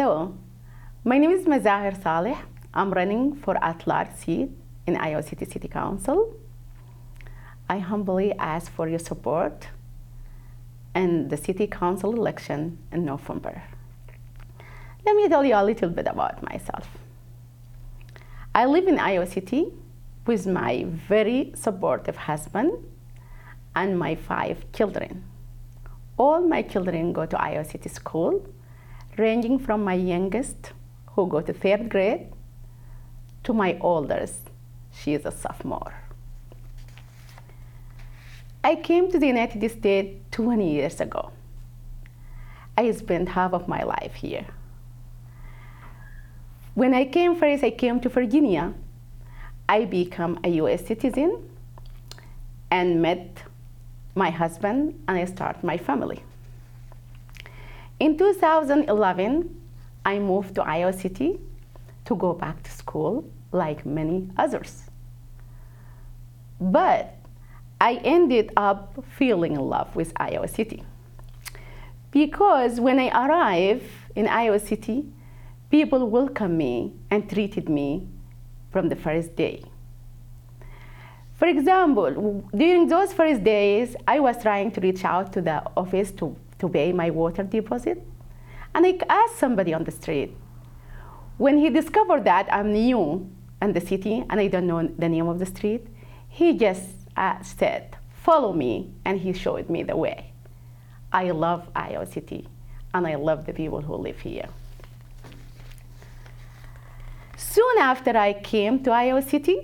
Hello, my name is Mazahir Salih. I'm running for at-large seat in Iowa City City Council. I humbly ask for your support in the City Council election in November. Let me tell you a little bit about myself. I live in Iowa City with my very supportive husband and my 5 children. All my children go to Iowa City School, ranging from my youngest, who go to 3rd grade, to my oldest, she is a sophomore. I came to the United States 20 years ago. I spent half of my life here. When I came first, I came to Virginia. I became a US citizen and met my husband, and I started my family. In 2011, I moved to Iowa City to go back to school like many others. But I ended up feeling in love with Iowa City, because when I arrived in Iowa City, people welcomed me and treated me from the first day. For example, during those first days, I was trying to reach out to the office to pay my water deposit, and I asked somebody on the street. When he discovered that I'm new in the city and I don't know the name of the street, he just said, "Follow me," and he showed me the way. I love Iowa City, and I love the people who live here. Soon after I came to Iowa City,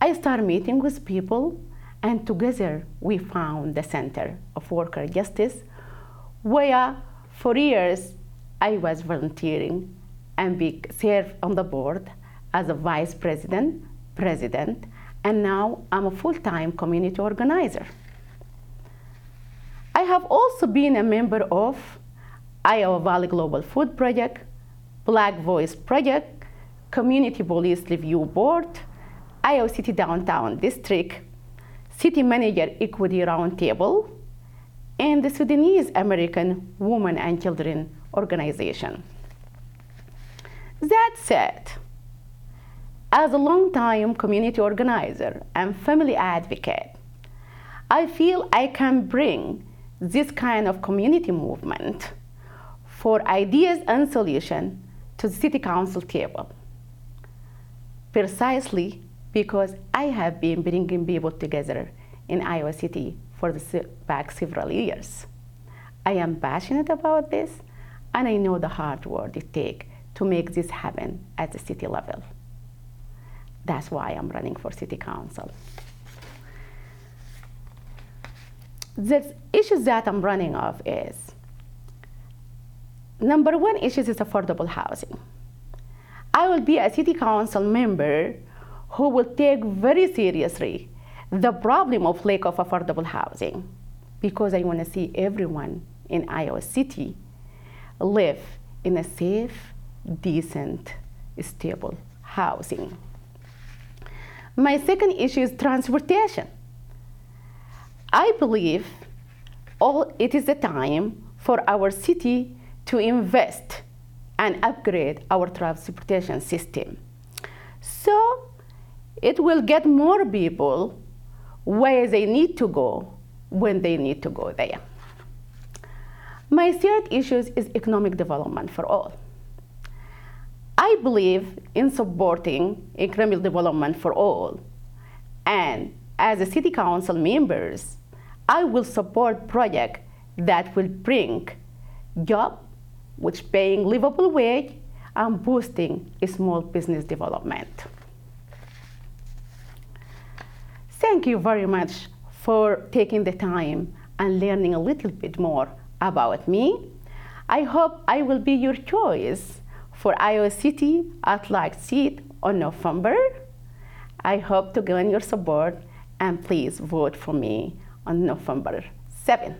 I started meeting with people, and together we found the Center of Worker Justice, where for years I was volunteering and served on the board as a vice president, president, and now I'm a full-time community organizer. I have also been a member of Iowa Valley Global Food Project, Black Voice Project, Community Police Review Board, Iowa City Downtown District, City Manager Equity Roundtable, and the Sudanese American Women and Children Organization. That said, as a long-time community organizer and family advocate, I feel I can bring this kind of community movement for ideas and solutions to the City Council table, precisely because I have been bringing people together in Iowa City for the past several years. I am passionate about this, and I know the hard work it takes to make this happen at the city level. That's why I'm running for City Council. The issues that I'm running of is, number 1 issue is affordable housing. I will be a City Council member who will take very seriously the problem of lack of affordable housing, because I want to see everyone in Iowa City live in a safe, decent, stable housing. My second issue is transportation. I believe it is the time for our city to invest and upgrade our transportation system, so it will get more people where they need to go when they need to go there. My third issue is economic development for all. I believe in supporting economic development for all, and as a City Council members, I will support projects that will bring jobs, which paying livable wage and boosting small business development. Thank you very much for taking the time and learning a little bit more about me. I hope I will be your choice for Iowa City at-large seat on November. I hope to gain your support, and please vote for me on November 7.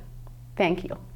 Thank you.